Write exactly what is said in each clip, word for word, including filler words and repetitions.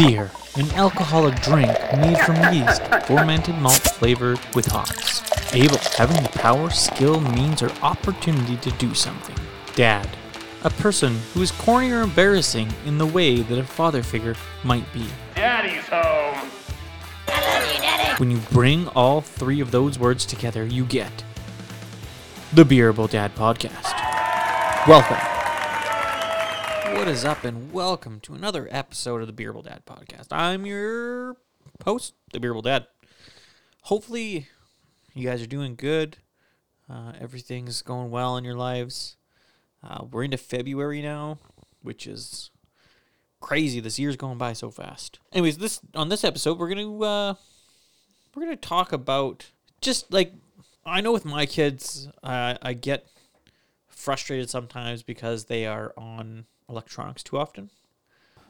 Beer, an alcoholic drink made from yeast, fermented malt flavored with hops. Able, having the power, skill, means, or opportunity to do something. Dad, a person who is corny or embarrassing in the way that a father figure might be. Daddy's home! I love you, Daddy! When you bring all three of those words together, you get the Beerable Dad Podcast. Welcome. What is up, and welcome to another episode of the Beerable Dad Podcast. I'm your host, the Beerable Dad. Hopefully, you guys are doing good. Uh, everything's going well in your lives. Uh, we're into February now, which is crazy. This year's going by so fast. Anyways, this on this episode, we're gonna uh, we're gonna talk about just like I know with my kids, uh, I get frustrated sometimes because they are on electronics too often.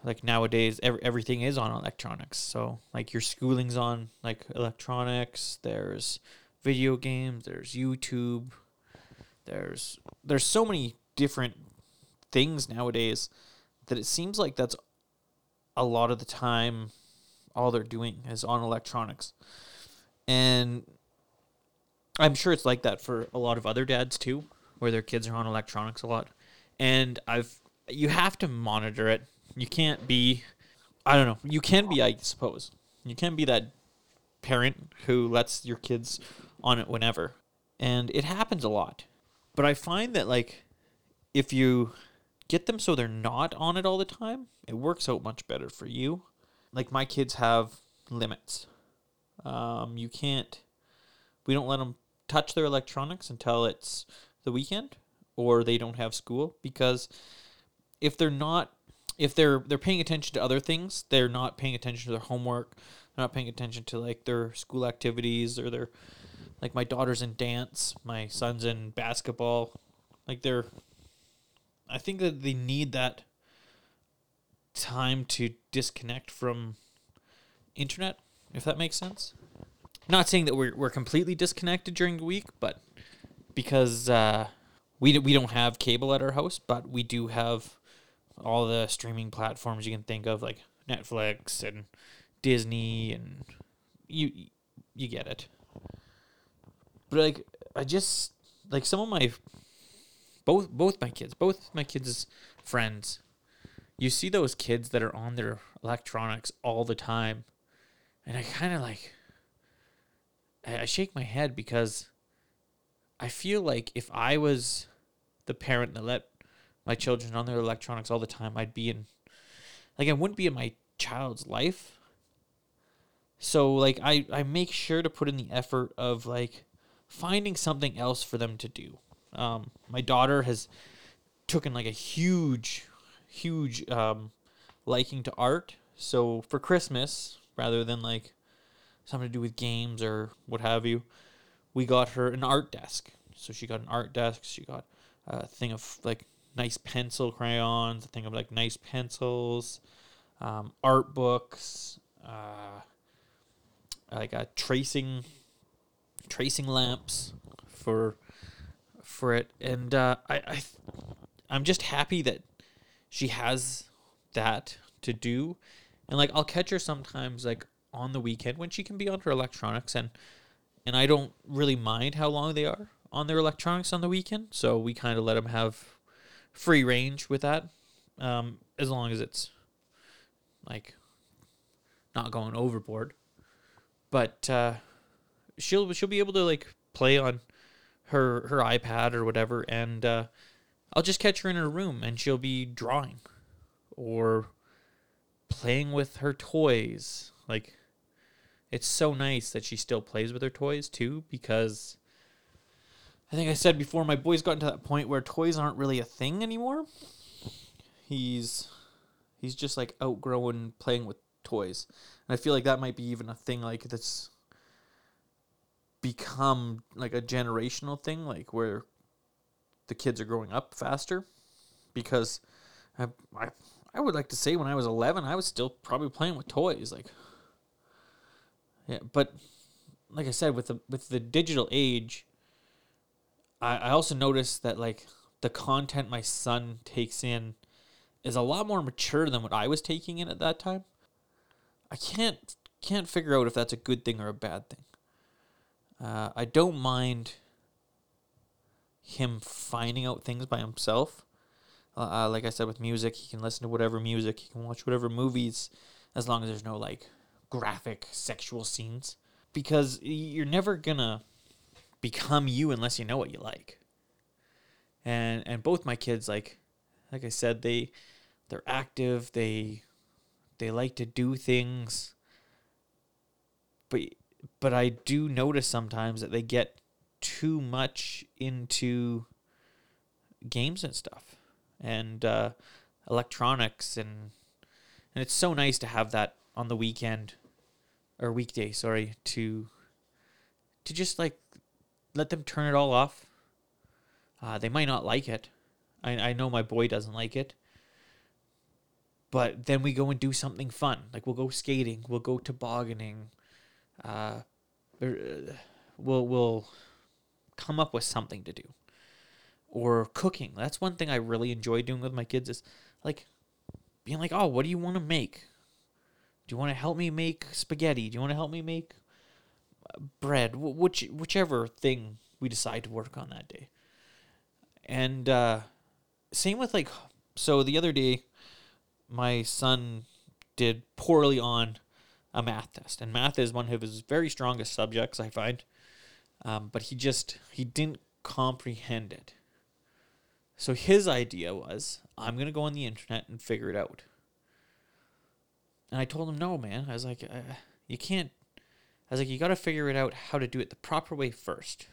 Like nowadays every, everything is on electronics, so like your schooling's on like electronics. There's video games, there's YouTube, there's there's so many different things nowadays that it seems like that's a lot of the time all they're doing is on electronics. And I'm sure it's like that for a lot of other dads too, where their kids are on electronics a lot. And I've You have to monitor it. You can't be, I don't know, you can be, I suppose. You can be that parent who lets your kids on it whenever. And it happens a lot. But I find that, like, if you get them so they're not on it all the time, it works out much better for you. Like, my kids have limits. Um, you can't, we don't let them touch their electronics until it's the weekend or they don't have school, because if they're not, if they're they're paying attention to other things, they're not paying attention to their homework, they're not paying attention to like their school activities or their, like my daughter's in dance, my son's in basketball, like they're, I think that they need that time to disconnect from internet, if that makes sense. Not saying that we're we're completely disconnected during the week, but because uh, we we don't have cable at our house, but we do have all the streaming platforms you can think of, like Netflix and Disney, and you you get it. But like I just like some of my both both my kids, both my kids' friends, you see those kids that are on their electronics all the time, and I kind of like I, I shake my head, because I feel like if I was the parent that let my children on their electronics all the time, I'd be in, like, I wouldn't be in my child's life. So, like, I, I make sure to put in the effort of, like, finding something else for them to do. Um, my daughter has taken, like, a huge, huge um, liking to art. So, for Christmas, rather than, like, something to do with games or what have you, we got her an art desk. So, she got an art desk. She got a thing of, like, nice pencil crayons, a thing of like nice pencils, um, art books, uh, like a tracing, tracing lamps for, for it. And uh, I, I, I'm just happy that she has that to do. And like I'll catch her sometimes, like on the weekend when she can be on her electronics, and and I don't really mind how long they are on their electronics on the weekend. So we kind of let them have free range with that, um, as long as it's like not going overboard. But uh, she'll she'll be able to like play on her her iPad or whatever, and uh, I'll just catch her in her room and she'll be drawing or playing with her toys. Like it's so nice that she still plays with her toys too, because I think I said before, my boy's gotten to that point where toys aren't really a thing anymore. He's he's just like outgrowing playing with toys. And I feel like that might be even a thing like that's become like a generational thing, like where the kids are growing up faster. Because I I, I would like to say when I was eleven, I was still probably playing with toys. Like yeah, but like I said, with the with the digital age, I also noticed that, like, the content my son takes in is a lot more mature than what I was taking in at that time. I can't can't figure out if that's a good thing or a bad thing. Uh, I don't mind him finding out things by himself. Uh, like I said, with music, he can listen to whatever music, he can watch whatever movies, as long as there's no, like, graphic sexual scenes. Because you're never gonna become you unless you know what you like. And and both my kids, like like I said, they they're active, they they like to do things. But but I do notice sometimes that they get too much into games and stuff and uh, electronics and and it's so nice to have that on the weekend or weekday, sorry, to to just like let them turn it all off. Uh, they might not like it. I, I know my boy doesn't like it. But then we go and do something fun. Like we'll go skating. We'll go tobogganing. Uh, we'll we'll come up with something to do. Or cooking. That's one thing I really enjoy doing with my kids is like being like, oh, what do you want to make? Do you want to help me make spaghetti? Do you want to help me make bread? Which, whichever thing we decide to work on that day. And uh, same with like, so the other day, my son did poorly on a math test. And math is one of his very strongest subjects, I find. Um, but he just, he didn't comprehend it. So his idea was, I'm going to go on the internet and figure it out. And I told him, no, man. I was like, uh, you can't. I was like, you got to figure it out how to do it the proper way first.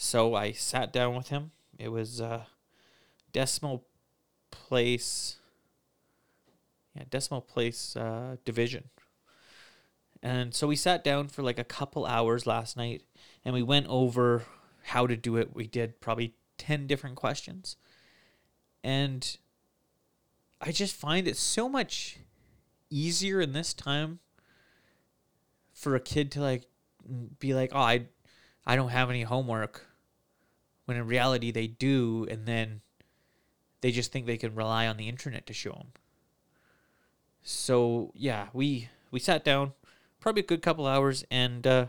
So I sat down with him. It was uh, decimal place, yeah, decimal place uh, division. And so we sat down for like a couple hours last night, and we went over how to do it. We did probably ten different questions. And I just find it so much easier in this time for a kid to like be like, oh, I, I don't have any homework. When in reality they do, and then they just think they can rely on the internet to show them. So yeah, we we sat down, probably a good couple hours, and uh,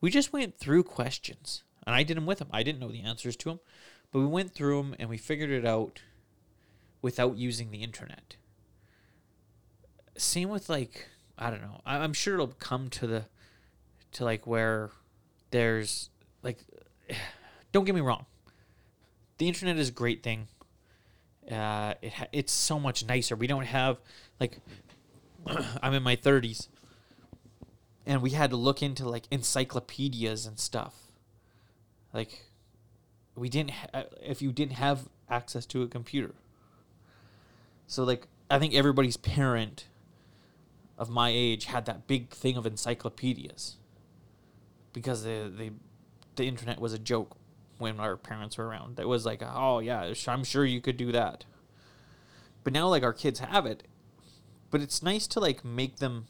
we just went through questions. And I did them with him. I didn't know the answers to them, but we went through them and we figured it out without using the internet. Same with like, I don't know. I'm sure it'll come to the to like where there's like, don't get me wrong. The internet is a great thing. Uh, it ha- it's so much nicer. We don't have, like, I'm in my thirties. And we had to look into, like, encyclopedias and stuff. Like, we didn't, ha- if you didn't have access to a computer. So, like, I think everybody's parent of my age had that big thing of encyclopedias. Because the, the the internet was a joke when our parents were around. It was like, oh, yeah, I'm sure you could do that. But now, like, our kids have it. But it's nice to, like, make them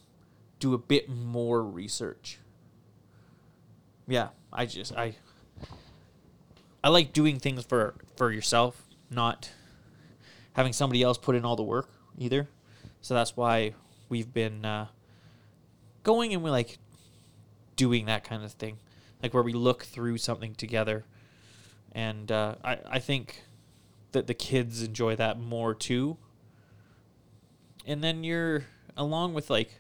do a bit more research. Yeah, I just, I... I like doing things for, for yourself, not having somebody else put in all the work, either. So that's why we've been uh, going and we're, like, doing that kind of thing, like where we look through something together. And uh, I, I think that the kids enjoy that more too. And then you're, along with like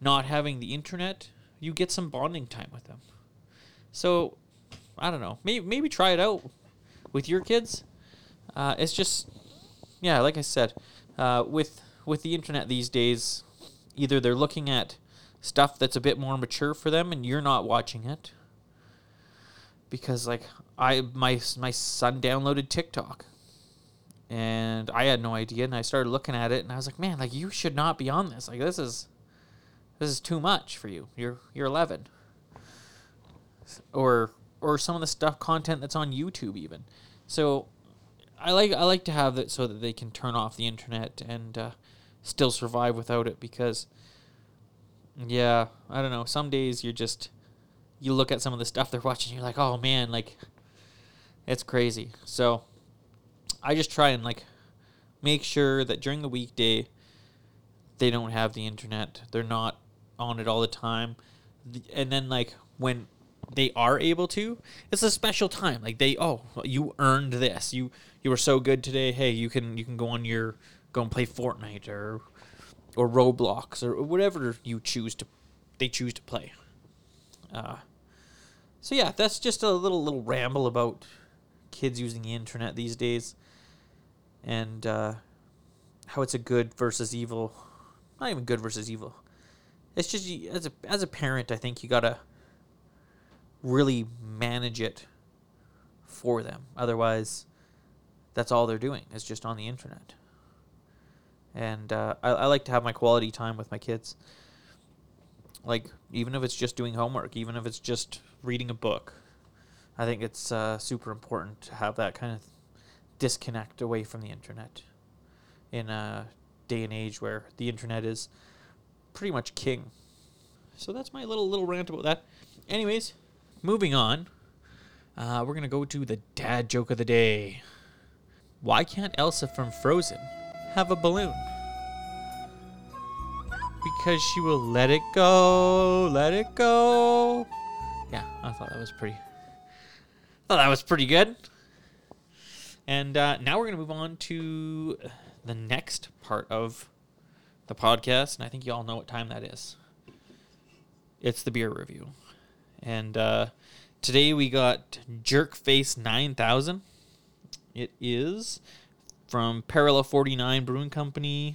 not having the internet, you get some bonding time with them. So, I don't know, maybe, maybe try it out with your kids. Uh, it's just, yeah, like I said, uh, with, with the internet these days, either they're looking at stuff that's a bit more mature for them and you're not watching it. Because like I my my son downloaded TikTok and I had no idea, and I started looking at it and I was like, man, like you should not be on this. Like this is this is too much for you. You're you're eleven. Or or some of the stuff content that's on YouTube even. So I like I like to have it so that they can turn off the internet and uh, still survive without it, because yeah, I don't know. Some days you're just, you look at some of the stuff they're watching, you're like, oh man, like, it's crazy. So I just try and like make sure that during the weekday they don't have the internet. They're not on it all the time. And then, like, when they are able to, it's a special time. Like, they, oh, you earned this. You you were so good today. Hey, you can you can go on your, go and play Fortnite or or Roblox or whatever you choose to, they choose to play. Uh, so, yeah, that's just a little little ramble about kids using the internet these days. And uh, how it's a good versus evil. Not even good versus evil. It's just, as a as a parent, I think you gotta really manage it for them. Otherwise, that's all they're doing. It's just on the internet. And uh, I, I like to have my quality time with my kids. Like, even if it's just doing homework, even if it's just reading a book, I think it's uh, super important to have that kind of disconnect away from the internet in a day and age where the internet is pretty much king. So that's my little little rant about that. Anyways, moving on, uh, we're gonna go to the dad joke of the day. Why can't Elsa from Frozen have a balloon? Because she will let it go, let it go. Yeah, I thought that was pretty. Thought that was pretty good. And uh, now we're gonna move on to the next part of the podcast, and I think you all know what time that is. It's the beer review. And uh, today we got Jerkface nine thousand. It is from Parallel forty-nine Brewing Company.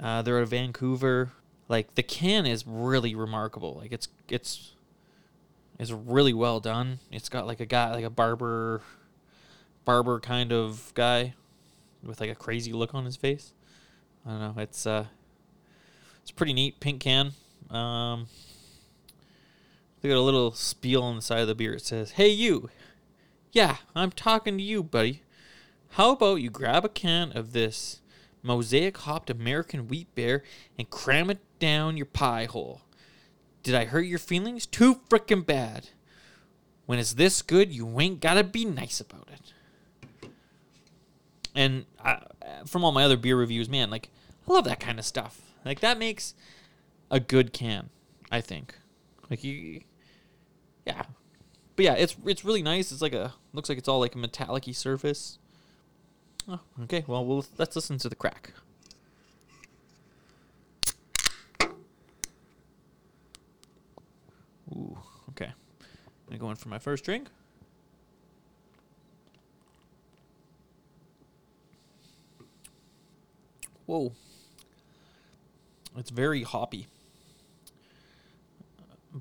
Uh, they're out of Vancouver. Like, the can is really remarkable. Like, it's it's it's really well done. It's got like a guy, like a barber barber kind of guy with like a crazy look on his face. I don't know. It's uh It's pretty neat, pink can. Um, they got a little spiel on the side of the beer. It says, "Hey you, yeah, I'm talking to you, buddy. How about you grab a can of this mosaic hopped American wheat beer and cram it down your pie hole? Did I hurt your feelings? Too frickin' bad. When it's this good, you ain't gotta be nice about it." And I, from all my other beer reviews, man, like, I love that kind of stuff. Like, that makes a good can, I think. Like, you, yeah. But yeah, it's it's really nice. It's like a, looks like it's all like a metallic-y surface. Oh, okay, well, we'll let's listen to the crack. Ooh, okay. I'm gonna go in for my first drink. Whoa. It's very hoppy.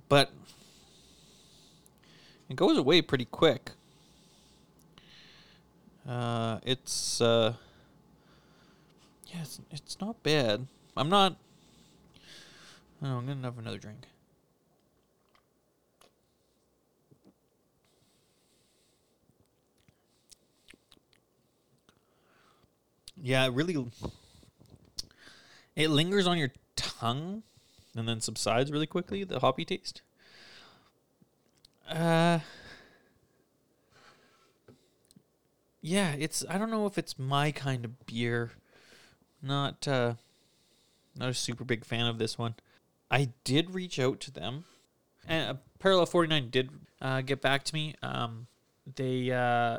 But it goes away pretty quick. Uh, it's, uh, yeah, it's, it's not bad. I'm not, oh, I'm going to have another drink. Yeah, it really, it lingers on your tongue and then subsides really quickly, the hoppy taste. Uh, yeah, it's, I don't know if it's my kind of beer. Not uh, not a super big fan of this one. I did reach out to them. And Parallel forty-nine did uh, get back to me. Um, they, uh,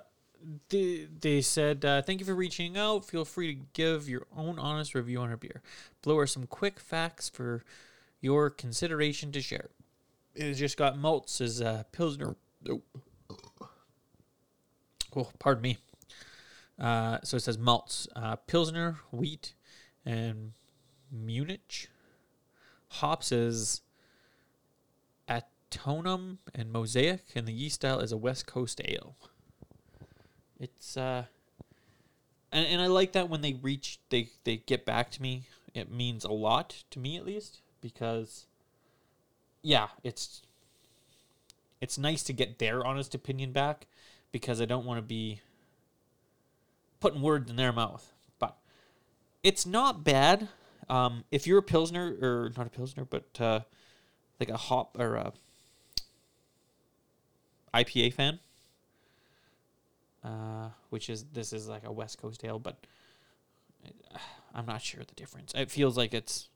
they they said, uh, "Thank you for reaching out. Feel free to give your own honest review on our beer. Below are some quick facts for your consideration to share. It has just got malts as uh, Pilsner." Oh. oh, pardon me. Uh, so it says malts, uh, Pilsner, wheat, and Munich. Hops is Atonum and Mosaic, and the yeast style is a West Coast ale. It's uh, and, and I like that when they reach, they they get back to me. It means a lot to me, at least, because, yeah, it's it's nice to get their honest opinion back, because I don't want to be putting words in their mouth. But it's not bad. Um, if you're a Pilsner, or not a Pilsner, but uh, like a hop or a I P A fan. Uh, which is, this is like a West Coast ale, but I'm not sure the difference. It feels like it's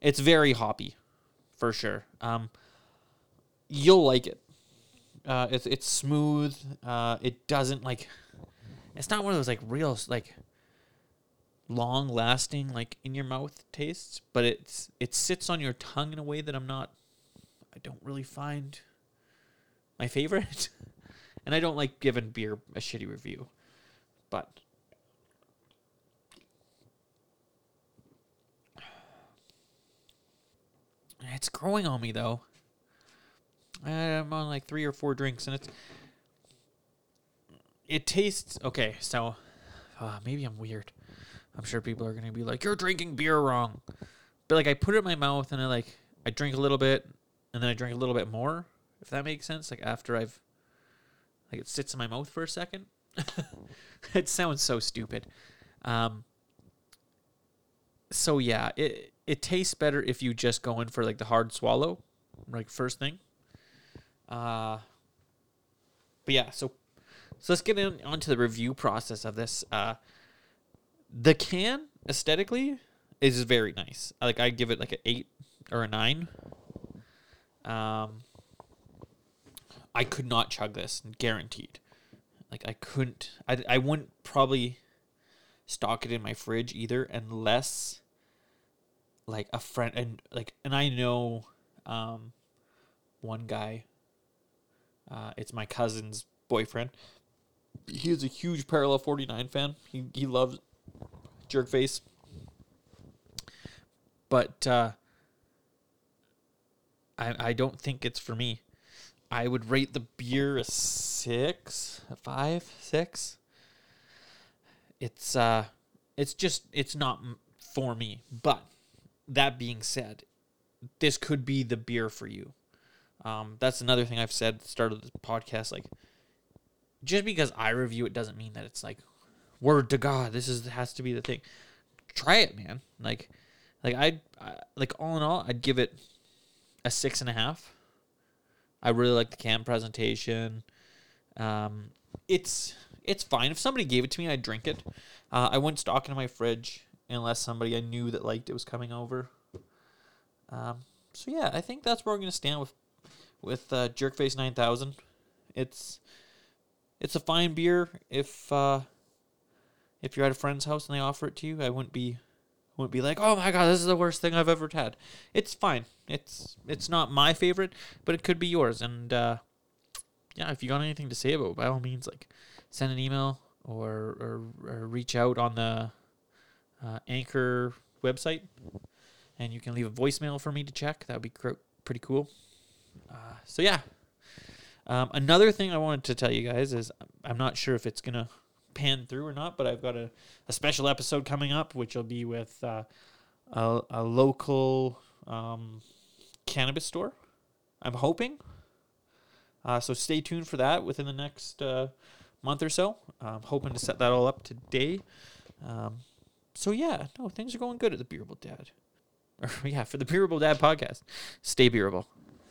It's very hoppy, for sure. Um, you'll like it. Uh, it's it's smooth. Uh, it doesn't like. It's not one of those like real like. Long lasting like in your mouth tastes, but it's it sits on your tongue in a way that I'm not. I don't really find my favorite, and I don't like giving beer a shitty review, but it's growing on me though. I'm on like three or four drinks, and it's it tastes okay. So uh, maybe I'm weird. I'm sure people are gonna be like, "You're drinking beer wrong," but like I put it in my mouth and I like I drink a little bit. And then I drink a little bit more, if that makes sense. Like after I've, like it sits in my mouth for a second. It sounds so stupid. Um, so yeah, it it tastes better if you just go in for like the hard swallow, like first thing. Uh, but yeah, so so let's get in onto the review process of this. Uh, the can aesthetically is very nice. Like I give it like an eight or a nine. Um, I could not chug this, guaranteed. Like I couldn't, I, I wouldn't probably stock it in my fridge either, unless like a friend and like, and I know, um, one guy, uh, it's my cousin's boyfriend. He is a huge Parallel forty-nine fan. He, he loves Jerkface, but, uh, I, I don't think it's for me. I would rate the beer a six, a five, six. It's uh, it's just it's not for me. But that being said, this could be the beer for you. Um, that's another thing I've said at the start of this podcast. Like, just because I review it doesn't mean that it's like, word to God, this is has to be the thing. Try it, man. Like, like I, I like all in all, I'd give it a six and a half. I really like the can presentation. Um, it's it's fine. If somebody gave it to me, I'd drink it. Uh, I wouldn't stock it in my fridge unless somebody I knew that liked it was coming over. Um, so yeah, I think that's where we're gonna stand with with uh, Jerkface nine thousand. It's it's a fine beer. If uh, if you're at a friend's house and they offer it to you, I wouldn't be. Wouldn't be like, oh my God, this is the worst thing I've ever had. It's fine. It's it's not my favorite, but it could be yours. And uh, yeah, if you got anything to say about it, by all means, like send an email or or, or reach out on the uh, Anchor website, and you can leave a voicemail for me to check. That would be cr- pretty cool. Uh, so yeah, um, another thing I wanted to tell you guys is I'm not sure if it's gonna pan through or not, but I've got a, a special episode coming up, which will be with uh, a, a local um, cannabis store, I'm hoping. Uh, so stay tuned for that within the next uh, month or so. I'm hoping to set that all up today. Um, so yeah, no, things are going good at the Beerable Dad. Or yeah, for the Beerable Dad podcast. Stay beerable.